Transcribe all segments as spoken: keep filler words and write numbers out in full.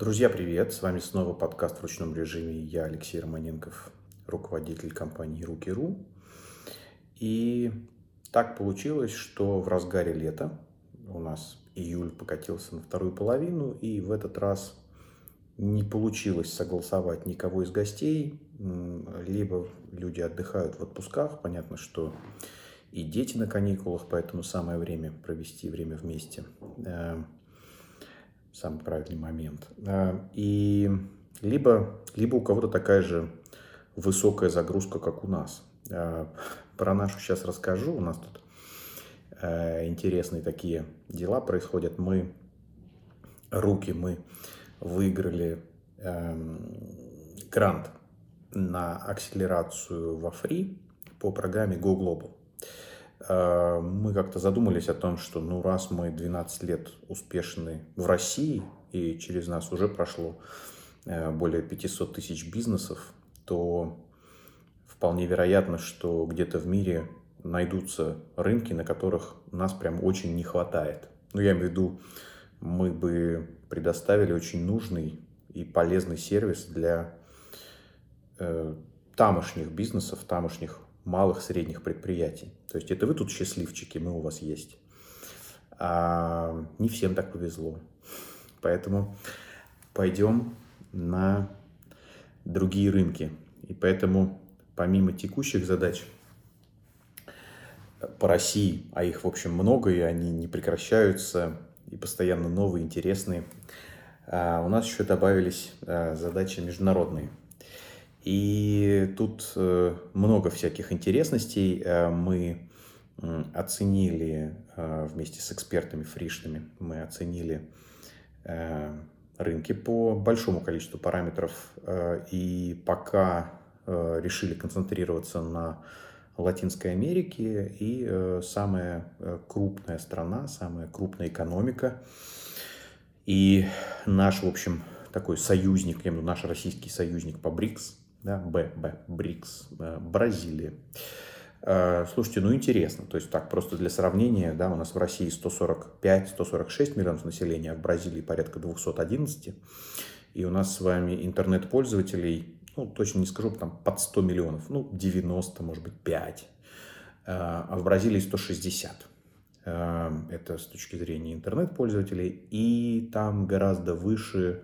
Друзья, привет! С вами снова подкаст в ручном режиме. Я Алексей Романенков, руководитель компании Руки.ру. И так получилось, что в разгаре лета у нас июль покатился на вторую половину, и в этот раз не получилось согласовать никого из гостей, либо люди отдыхают в отпусках, понятно, что и дети на каникулах, поэтому самое время провести время вместе, самый правильный момент. И либо, либо у кого-то такая же высокая загрузка, как у нас. Про нашу сейчас расскажу, у нас тут интересные такие дела происходят. Мы, руки, мы выиграли э, грант на акселерацию во фри по программе Go Global. Э, мы как-то задумались о том, что ну раз мы двенадцать лет успешны в России, и через нас уже прошло э, более пятьсот тысяч бизнесов, то вполне вероятно, что где-то в мире найдутся рынки, на которых нас прям очень не хватает. Ну, я имею в виду, мы бы предоставили очень нужный и полезный сервис для э, тамошних бизнесов, тамошних малых, средних предприятий. То есть это вы тут счастливчики, мы у вас есть. А не всем так повезло. Поэтому пойдем на другие рынки. И поэтому помимо текущих задач по России, а их, в общем, много, и они не прекращаются, и постоянно новые, интересные. А у нас еще добавились а, задачи международные. И тут а, много всяких интересностей. А, мы а, оценили а, вместе с экспертами фришными, мы оценили а, рынки по большому количеству параметров. А, и пока а, решили концентрироваться на Латинской Америки, и э, самая э, крупная страна, самая крупная экономика. И наш, в общем, такой союзник, я имею в виду, наш российский союзник по БРИКС, да, ББ, БРИКС, э, Бразилия. Э, слушайте, ну интересно, то есть так просто для сравнения, да, у нас в России сто сорок пять - сто сорок шесть миллионов населения, а в Бразилии порядка двести одиннадцать. И у нас с вами интернет-пользователей, ну, точно не скажу, там под сто миллионов, ну, девяносто, может быть, пять. А в Бразилии сто шестьдесят. Это с точки зрения интернет-пользователей. И там гораздо выше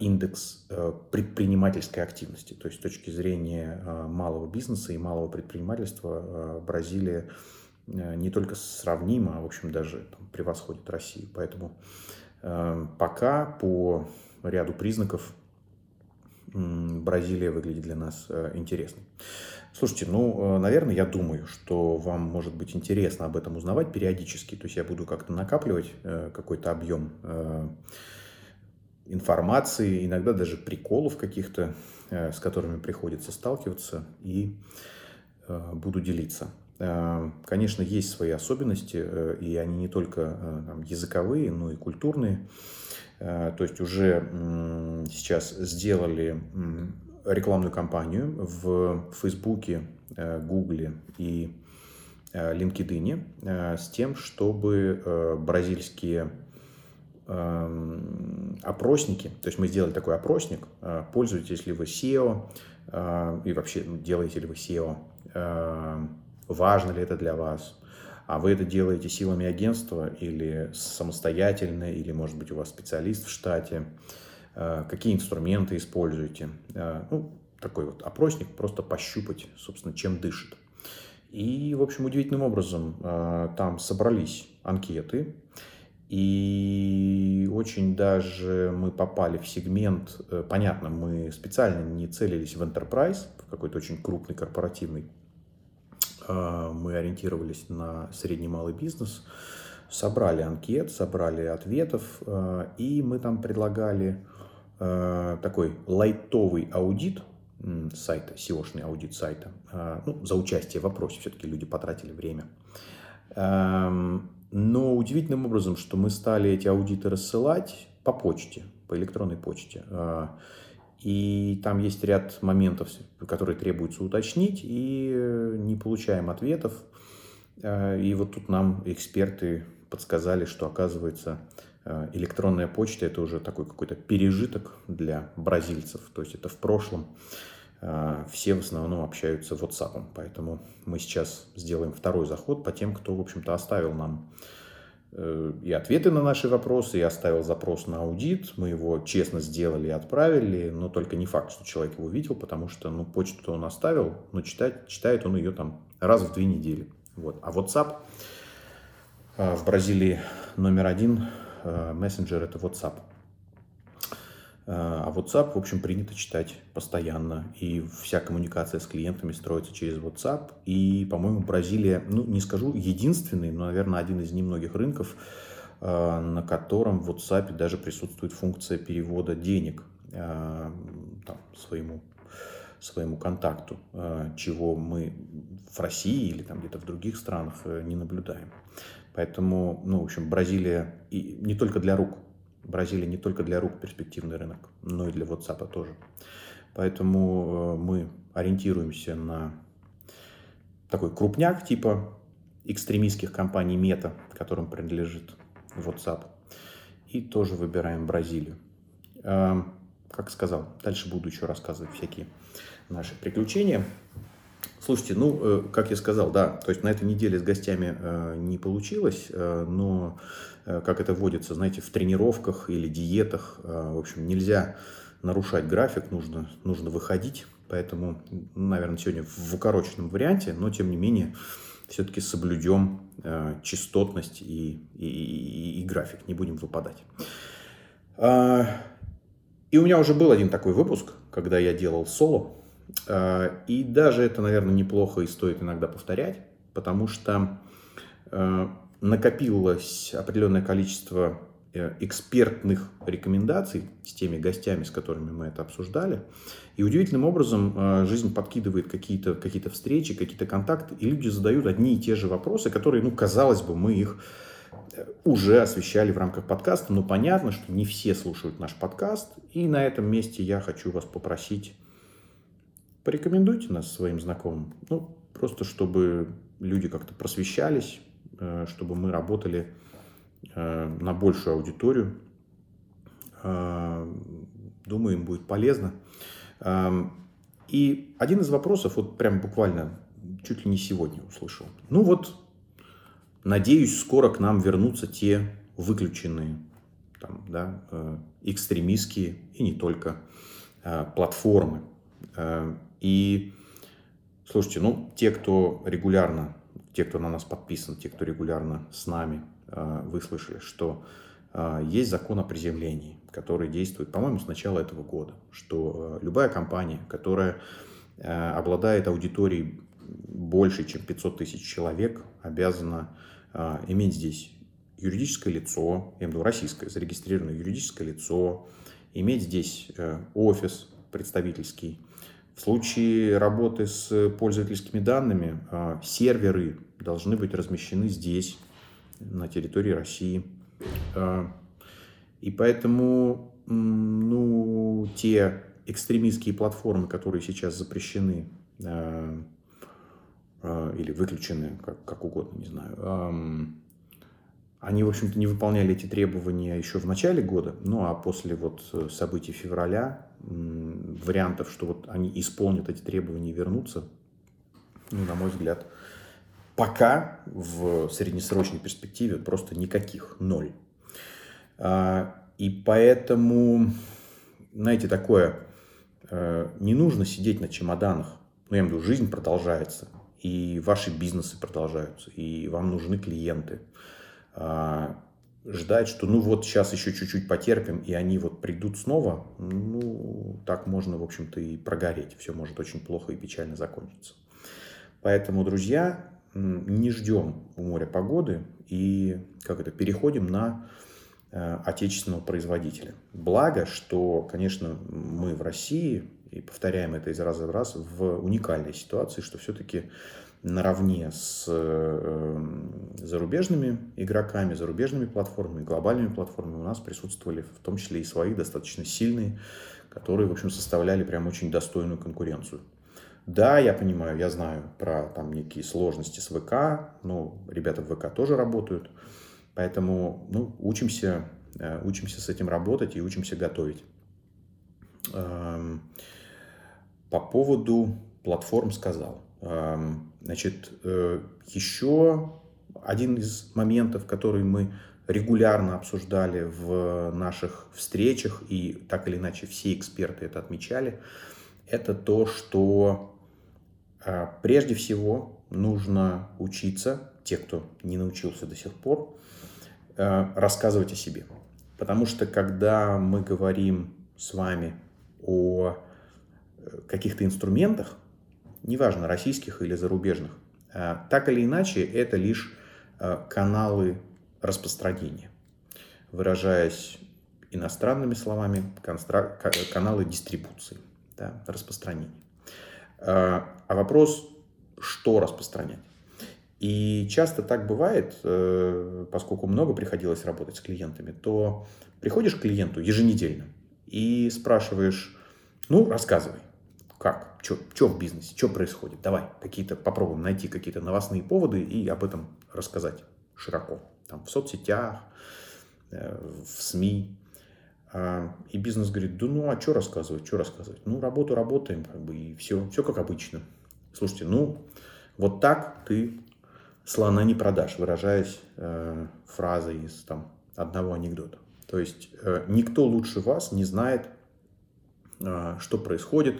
индекс предпринимательской активности. То есть с точки зрения малого бизнеса и малого предпринимательства Бразилия не только сравнима, а, в общем, даже там превосходит Россию. Поэтому пока по ряду признаков Бразилия выглядит для нас интересной. Слушайте, ну, наверное, я думаю, что вам может быть интересно об этом узнавать периодически. То есть я буду как-то накапливать какой-то объем информации, иногда даже приколов каких-то, с которыми приходится сталкиваться, и буду делиться. Конечно, есть свои особенности, и они не только там языковые, но и культурные. То есть уже сейчас сделали рекламную кампанию в Фейсбуке, Гугле и LinkedIn с тем, чтобы бразильские опросники, то есть мы сделали такой опросник, пользуетесь ли вы сео и вообще делаете ли вы сео, важно ли это для вас. А вы это делаете силами агентства или самостоятельно, или, может быть, у вас специалист в штате? Какие инструменты используете? Ну, такой вот опросник, просто пощупать, собственно, чем дышит. И, в общем, удивительным образом там собрались анкеты. И очень даже мы попали в сегмент, понятно, мы специально не целились в enterprise, в какой-то очень крупный корпоративный. Мы ориентировались на средний-малый бизнес, собрали анкет, собрали ответов, и мы там предлагали такой лайтовый аудит сайта, сео-шный аудит сайта. Ну, за участие в опросе все-таки люди потратили время. Но удивительным образом, что мы стали эти аудиты рассылать по почте, по электронной почте. И там есть ряд моментов, которые требуется уточнить, и не получаем ответов. И вот тут нам эксперты подсказали, что, оказывается, электронная почта – это уже такой какой-то пережиток для бразильцев, то есть это в прошлом. Все в основном общаются WhatsApp, поэтому мы сейчас сделаем второй заход по тем, кто, в общем-то, оставил нам и ответы на наши вопросы, и оставил запрос на аудит. Мы его честно сделали и отправили, но только не факт, что человек его видел, потому что, ну, почту он оставил, но читать, читает он ее там раз в две недели. Вот. А WhatsApp в Бразилии номер один мессенджер – это WhatsApp. А WhatsApp, в общем, принято читать постоянно, и вся коммуникация с клиентами строится через WhatsApp, и, по-моему, Бразилия, ну, не скажу единственный, но, наверное, один из немногих рынков, на котором в WhatsApp даже присутствует функция перевода денег там, своему, своему контакту, чего мы в России или там где-то в других странах не наблюдаем. Поэтому, ну, в общем, Бразилия и не только для рук, Бразилия не только для рук перспективный рынок, но и для WhatsApp тоже. Поэтому мы ориентируемся на такой крупняк типа экстремистских компаний Мета, которым принадлежит WhatsApp, и тоже выбираем Бразилию. Как сказал, дальше буду еще рассказывать всякие наши приключения. Слушайте, ну, как я сказал, да, то есть на этой неделе с гостями не получилось, но, как это водится, знаете, в тренировках или диетах, в общем, нельзя нарушать график, нужно, нужно выходить, поэтому, наверное, сегодня в укороченном варианте, но, тем не менее, все-таки соблюдем частотность и, и, и, и график, не будем выпадать. И у меня уже был один такой выпуск, когда я делал соло. И даже это, наверное, неплохо и стоит иногда повторять, потому что накопилось определенное количество экспертных рекомендаций с теми гостями, с которыми мы это обсуждали. И удивительным образом жизнь подкидывает какие-то, какие-то встречи, какие-то контакты, и люди задают одни и те же вопросы, которые, ну, казалось бы, мы их уже освещали в рамках подкаста, но понятно, что не все слушают наш подкаст. И на этом месте я хочу вас попросить: порекомендуйте нас своим знакомым, ну, просто чтобы люди как-то просвещались, чтобы мы работали на большую аудиторию. Думаю, им будет полезно. И один из вопросов, вот прям буквально чуть ли не сегодня услышал. Ну вот, надеюсь, скоро к нам вернутся те выключенные, там, да, экстремистские и не только платформы. И, слушайте, ну, те, кто регулярно, те, кто на нас подписан, те, кто регулярно с нами, вы слышали, что есть закон о приземлении, который действует, по-моему, с начала этого года, что любая компания, которая обладает аудиторией больше, чем пятьсот тысяч человек, обязана иметь здесь юридическое лицо, я имею в виду российское, зарегистрированное юридическое лицо, иметь здесь офис представительский. В случае работы с пользовательскими данными серверы должны быть размещены здесь, на территории России. И поэтому, ну, те экстремистские платформы, которые сейчас запрещены или выключены, как, как угодно, не знаю, они, в общем-то, не выполняли эти требования еще в начале года, ну а после вот событий февраля вариантов, что вот они исполнят эти требования и вернутся, ну, на мой взгляд, пока в среднесрочной перспективе просто никаких, ноль. И поэтому, знаете, такое, не нужно сидеть на чемоданах, ну, я имею в виду, жизнь продолжается, и ваши бизнесы продолжаются, и вам нужны клиенты. Ждать, что ну вот сейчас еще чуть-чуть потерпим, и они вот придут снова, ну, так можно, в общем-то, и прогореть. Все может очень плохо и печально закончиться. Поэтому, друзья, не ждем у моря погоды и, как это, переходим на отечественного производителя. Благо, что, конечно, мы в России, и повторяем это из раза в раз, в уникальной ситуации, что все-таки наравне с зарубежными игроками, зарубежными платформами, глобальными платформами у нас присутствовали в том числе и свои достаточно сильные, которые, в общем, составляли прям очень достойную конкуренцию. Да, я понимаю, я знаю про там некие сложности с ВК, но ребята в ВК тоже работают, поэтому, ну, учимся учимся с этим работать и учимся готовить. По поводу платформ сказал. Значит, еще один из моментов, который мы регулярно обсуждали в наших встречах, и так или иначе все эксперты это отмечали, это то, что прежде всего нужно учиться, те, кто не научился до сих пор, рассказывать о себе. Потому что когда мы говорим с вами о каких-то инструментах, неважно, российских или зарубежных, так или иначе, это лишь каналы распространения. Выражаясь иностранными словами, констра... каналы дистрибуции, да, распространения. А вопрос, что распространять? И часто так бывает, поскольку много приходилось работать с клиентами, то приходишь к клиенту еженедельно и спрашиваешь, ну, рассказывай. Как? Что в бизнесе? Что происходит? Давай какие-то попробуем найти какие-то новостные поводы и об этом рассказать широко. Там, в соцсетях, в СМИ. И бизнес говорит, да ну а что рассказывать, что рассказывать? Ну, работу работаем, как бы, и все, все как обычно. Слушайте, ну, вот так ты слона не продашь, выражаясь э, фразой из там, одного анекдота. То есть э, никто лучше вас не знает, э, что происходит,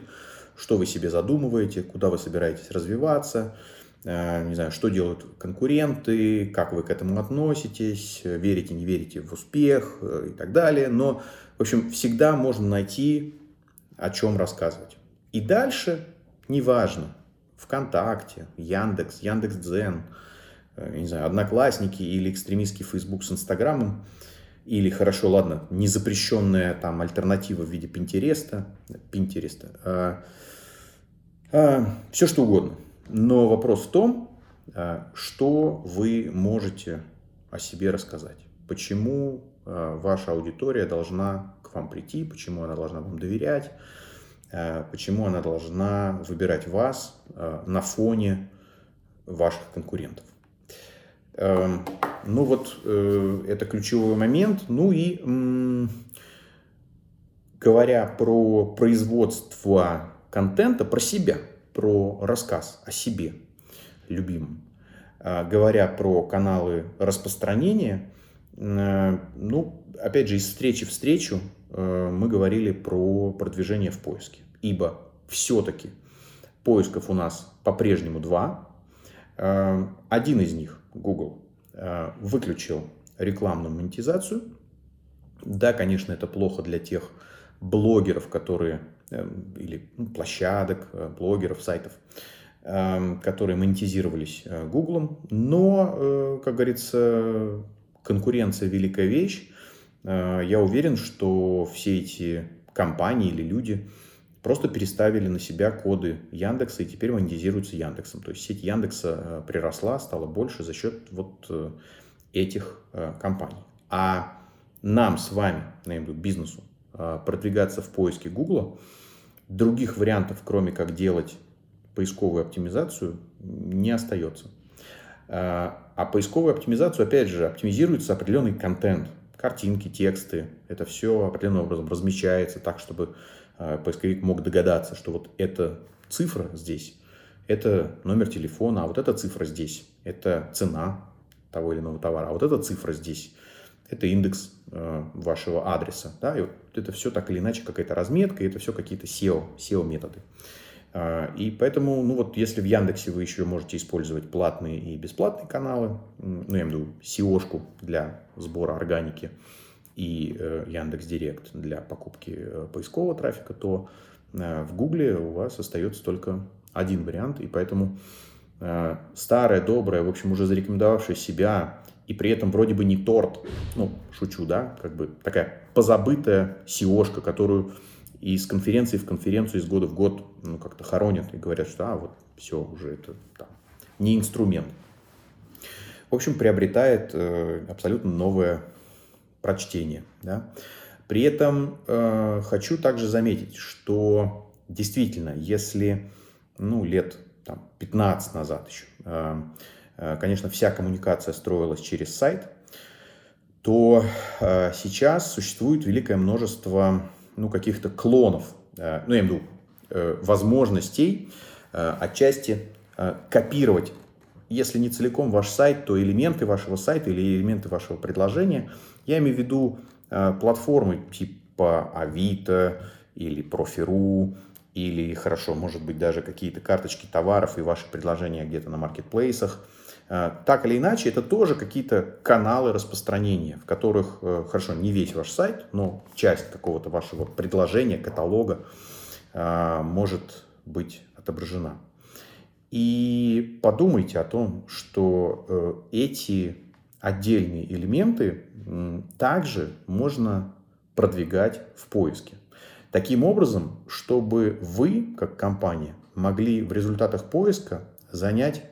что вы себе задумываете, куда вы собираетесь развиваться, не знаю, что делают конкуренты, как вы к этому относитесь, верите, не верите в успех и так далее. Но, в общем, всегда можно найти, о чем рассказывать. И дальше, неважно, ВКонтакте, Яндекс, Яндекс.Дзен, не знаю, Одноклассники или экстремистский Facebook с Инстаграмом, или, хорошо, ладно, незапрещенная там альтернатива в виде Пинтереста, Пинтереста, а, а, все что угодно. Но вопрос в том, а, что вы можете о себе рассказать, почему а, ваша аудитория должна к вам прийти, почему она должна вам доверять, а, почему она должна выбирать вас а, на фоне ваших конкурентов. А, Ну вот, э, это ключевой момент. Ну и м- говоря про производство контента, про себя, про рассказ о себе любимом, э, говоря про каналы распространения, э, ну, опять же, из встречи в встречу э, мы говорили про продвижение в поиске. Ибо все-таки поисков у нас по-прежнему два. Э, один из них, Google, выключил рекламную монетизацию. Да, конечно, это плохо для тех блогеров, которые, или ну, площадок, блогеров, сайтов, которые монетизировались Гуглом. Но, как говорится, конкуренция – великая вещь. Я уверен, что все эти компании или люди просто переставили на себя коды Яндекса и теперь монетизируются Яндексом. То есть сеть Яндекса приросла, стала больше за счет вот этих компаний. А нам с вами, я имею в виду бизнесу, продвигаться в поиске Гугла, других вариантов, кроме как делать поисковую оптимизацию, не остается. А поисковую оптимизацию, опять же, оптимизируется определенный контент. Картинки, тексты, это все определенным образом размещается так, чтобы поисковик мог догадаться, что вот эта цифра здесь, это номер телефона, а вот эта цифра здесь, это цена того или иного товара, а вот эта цифра здесь, это индекс э, вашего адреса. Да? И вот это все так или иначе какая-то разметка, и это все какие-то эс и о, эс и о методы. Э, и поэтому, ну вот, если в Яндексе вы еще можете использовать платные и бесплатные каналы, ну, я имею в виду эс и о-шку для сбора органики, и Яндекс.Директ для покупки поискового трафика, то в Гугле у вас остается только один вариант. И поэтому старая, добрая, в общем, уже зарекомендовавшая себя, и при этом вроде бы не торт, ну, шучу, да, как бы такая позабытая эс и о-шка, которую из конференции в конференцию, из года в год, ну, как-то хоронят и говорят, что, а, вот, все, уже это там, не инструмент. В общем, приобретает э, абсолютно новое прочтение. Да? При этом э, хочу также заметить, что действительно, если ну, лет там, пятнадцать назад еще, э, э, конечно, вся коммуникация строилась через сайт, то э, сейчас существует великое множество ну, каких-то клонов, э, ну, я имею в виду, э, возможностей э, отчасти э, копировать, если не целиком ваш сайт, то элементы вашего сайта или элементы вашего предложения. Я имею в виду э, платформы типа Авито или Профи.ру, или, хорошо, может быть, даже какие-то карточки товаров и ваши предложения где-то на маркетплейсах. Так или иначе, это тоже какие-то каналы распространения, в которых, хорошо, не весь ваш сайт, но часть какого-то вашего предложения, каталога может быть отображена. И подумайте о том, что эти отдельные элементы также можно продвигать в поиске. Таким образом, чтобы вы, как компания, могли в результатах поиска занять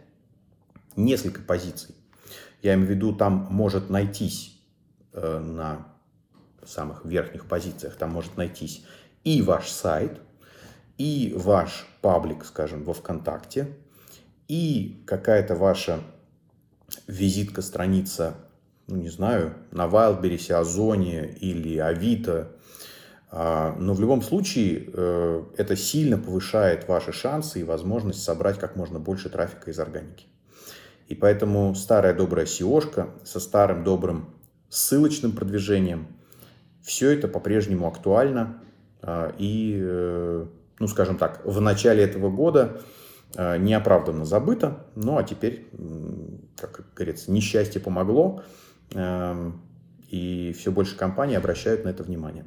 несколько позиций. Я имею в виду, там может найтись э, на самых верхних позициях, там может найтись и ваш сайт, и ваш паблик, скажем, во ВКонтакте, и какая-то ваша визитка, страница, ну, не знаю, на Wildberries, Озоне или Авито. Но в любом случае это сильно повышает ваши шансы и возможность собрать как можно больше трафика из органики. И поэтому старая добрая сеошка со старым добрым ссылочным продвижением, все это по-прежнему актуально. И, ну скажем так, в начале этого года неоправданно забыто. Ну а теперь, как говорится, несчастье помогло. И все больше компаний обращают на это внимание.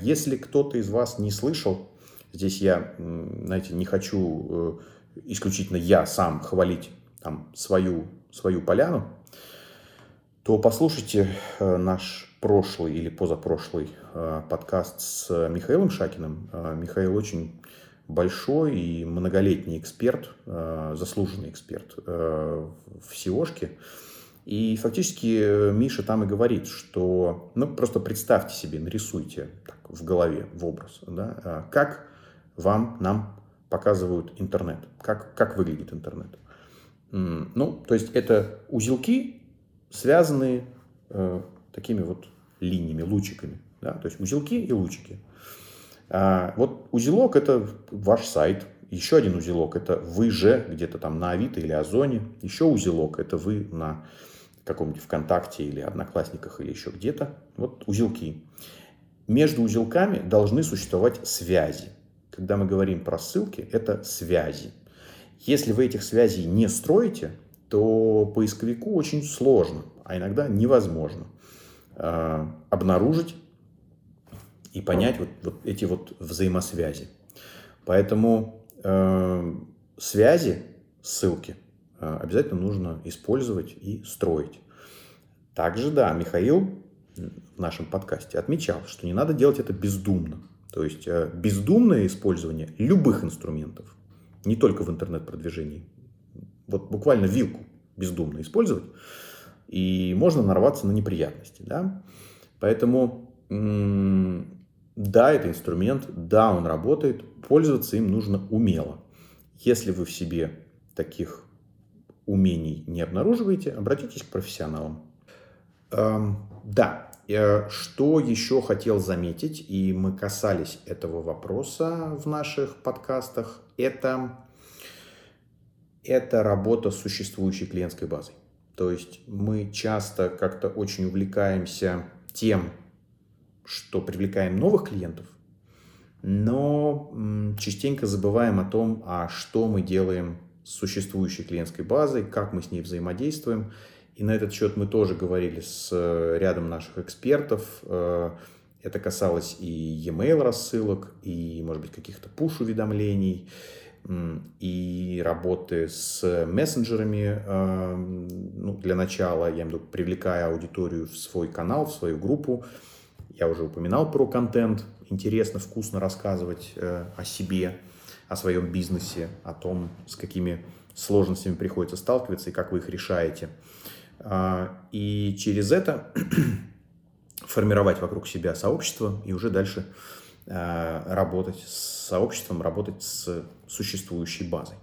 Если кто-то из вас не слышал, здесь я, знаете, не хочу исключительно я сам хвалить там, свою, свою поляну, то послушайте наш прошлый или позапрошлый подкаст с Михаилом Шакиным. Михаил очень большой и многолетний эксперт, заслуженный эксперт в сеошке. И фактически Миша там и говорит, что, ну, просто представьте себе, нарисуйте так, в голове, в образ, да, как вам, нам показывают интернет, как, как выглядит интернет. Ну, то есть это узелки, связанные э, такими вот линиями, лучиками, да, то есть узелки и лучики. А, вот узелок – это ваш сайт. Еще один узелок – это вы же где-то там на Авито или Озоне. Еще узелок – это вы на каком-нибудь ВКонтакте или Одноклассниках или еще где-то. Вот узелки. Между узелками должны существовать связи. Когда мы говорим про ссылки, это связи. Если вы этих связей не строите, то поисковику очень сложно, а иногда невозможно э, обнаружить и понять вот, вот эти вот взаимосвязи. Поэтому связи, ссылки обязательно нужно использовать и строить. Также, да, Михаил в нашем подкасте отмечал, что не надо делать это бездумно. То есть бездумное использование любых инструментов, не только в интернет-продвижении. Вот буквально вилку бездумно использовать, и можно нарваться на неприятности. Да? Поэтому... М- Да, это инструмент, да, он работает, пользоваться им нужно умело. Если вы в себе таких умений не обнаруживаете, обратитесь к профессионалам. Эм, да, э, что еще хотел заметить, и мы касались этого вопроса в наших подкастах, это, это работа с существующей клиентской базой. То есть мы часто как-то очень увлекаемся тем, что привлекаем новых клиентов, но частенько забываем о том, а что мы делаем с существующей клиентской базой, как мы с ней взаимодействуем. И на этот счет мы тоже говорили с рядом наших экспертов. Это касалось и e-mail рассылок, и, может быть, каких-то пуш-уведомлений, и работы с мессенджерами. Ну, для начала, я имею в виду, привлекая аудиторию в свой канал, в свою группу. Я уже упоминал про контент. Интересно, вкусно рассказывать э, о себе, о своем бизнесе, о том, с какими сложностями приходится сталкиваться и как вы их решаете. А, и через это формировать вокруг себя сообщество и уже дальше э, работать с сообществом, работать с существующей базой.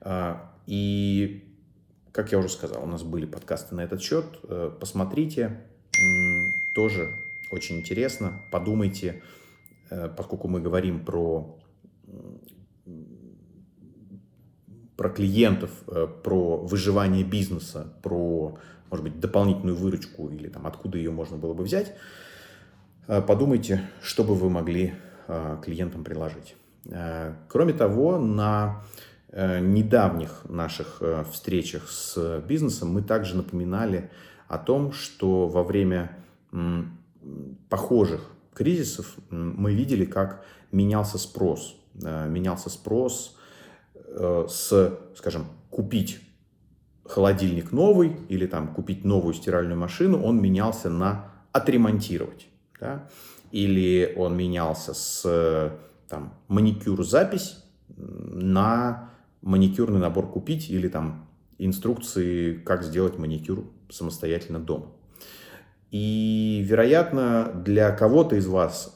А, и, как я уже сказал, у нас были подкасты на этот счет. Посмотрите. тоже очень интересно. Подумайте, поскольку мы говорим про, про клиентов, про выживание бизнеса, про, может быть, дополнительную выручку или там, откуда ее можно было бы взять, подумайте, что бы вы могли клиентам предложить. Кроме того, на недавних наших встречах с бизнесом мы также напоминали о том, что во время похожих кризисов мы видели, как менялся спрос. Менялся спрос с, скажем, купить холодильник новый или там, купить новую стиральную машину, он менялся на отремонтировать. Да? Или он менялся с там, маникюр-запись на маникюрный набор купить или там, инструкции, как сделать маникюр самостоятельно дома. И, вероятно, для кого-то из вас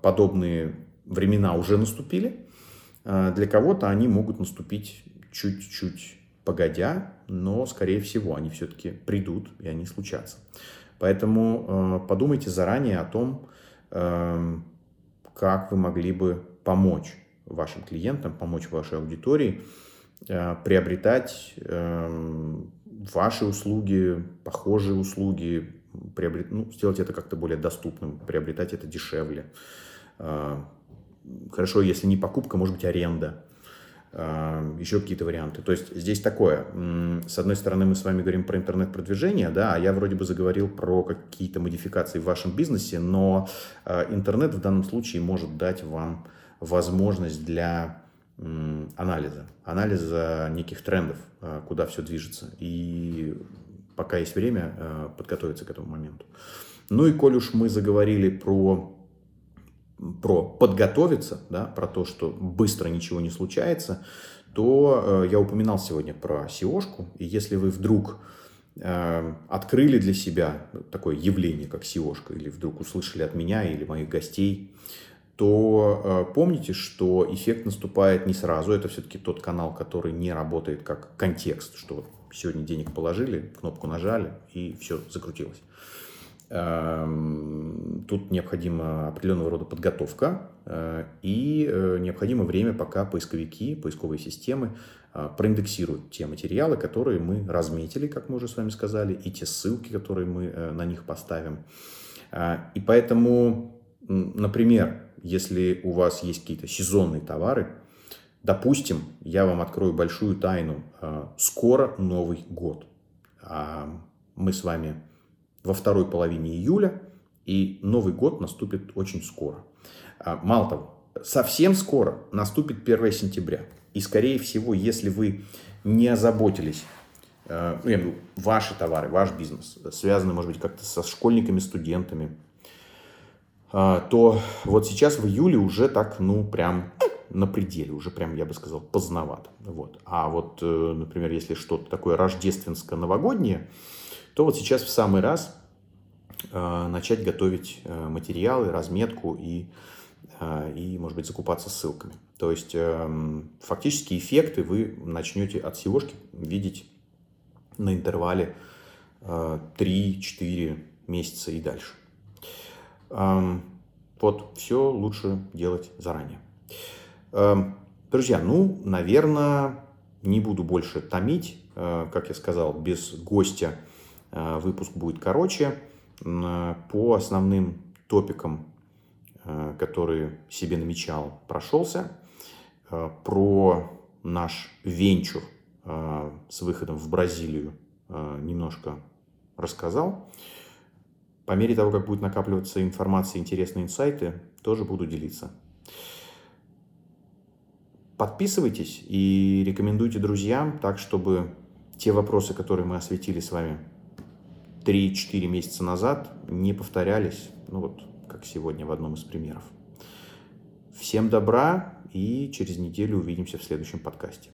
подобные времена уже наступили, для кого-то они могут наступить чуть-чуть погодя, но, скорее всего, они все-таки придут и они случатся. Поэтому подумайте заранее о том, как вы могли бы помочь вашим клиентам, помочь вашей аудитории приобретать ваши услуги, похожие услуги, Приобрет... ну, сделать это как-то более доступным, приобретать это дешевле. Хорошо, если не покупка, может быть, аренда. Еще какие-то варианты. То есть здесь такое. С одной стороны, мы с вами говорим про интернет-продвижение, да, а я вроде бы заговорил про какие-то модификации в вашем бизнесе, но интернет в данном случае может дать вам возможность для анализа, анализа неких трендов, куда все движется. И пока есть время подготовиться к этому моменту. Ну и коль уж мы заговорили про, про подготовиться, да, про то, что быстро ничего не случается, то я упоминал сегодня про сеошку. И если вы вдруг э, открыли для себя такое явление, как сеошка, или вдруг услышали от меня или моих гостей, то э, помните, что эффект наступает не сразу. Это все-таки тот канал, который не работает как контекст, что сегодня денег положили, кнопку нажали, и все закрутилось. Тут необходима определенного рода подготовка, и необходимо время, пока поисковики, поисковые системы проиндексируют те материалы, которые мы разметили, как мы уже с вами сказали, и те ссылки, которые мы на них поставим. И поэтому, например, если у вас есть какие-то сезонные товары, допустим, я вам открою большую тайну. Скоро Новый год. Мы с вами во второй половине июля, и Новый год наступит очень скоро. Мало того, совсем скоро наступит первое сентября. И, скорее всего, если вы не озаботились, ну, я имею в виду, ваши товары, ваш бизнес, связанный, может быть, как-то со школьниками, студентами, то вот сейчас в июле уже так, ну, прям... на пределе, уже прям, я бы сказал, поздновато. Вот. А вот, например, если что-то такое рождественско-новогоднее, то вот сейчас в самый раз э, начать готовить э, материалы, разметку и, э, и, может быть, закупаться ссылками. То есть, э, фактически эффекты вы начнете от сеошки видеть на интервале э, три-четыре месяца и дальше. Э, вот, все лучше делать заранее. Друзья, ну, наверное, не буду больше томить. Как я сказал, без гостя выпуск будет короче. По основным топикам, которые себе намечал, прошелся. Про наш венчур с выходом в Бразилию немножко рассказал. По мере того, как будет накапливаться информация, интересные инсайты, тоже буду делиться. Подписывайтесь и рекомендуйте друзьям так, чтобы те вопросы, которые мы осветили с вами три-четыре месяца назад, не повторялись, ну вот как сегодня в одном из примеров. Всем добра и через неделю увидимся в следующем подкасте.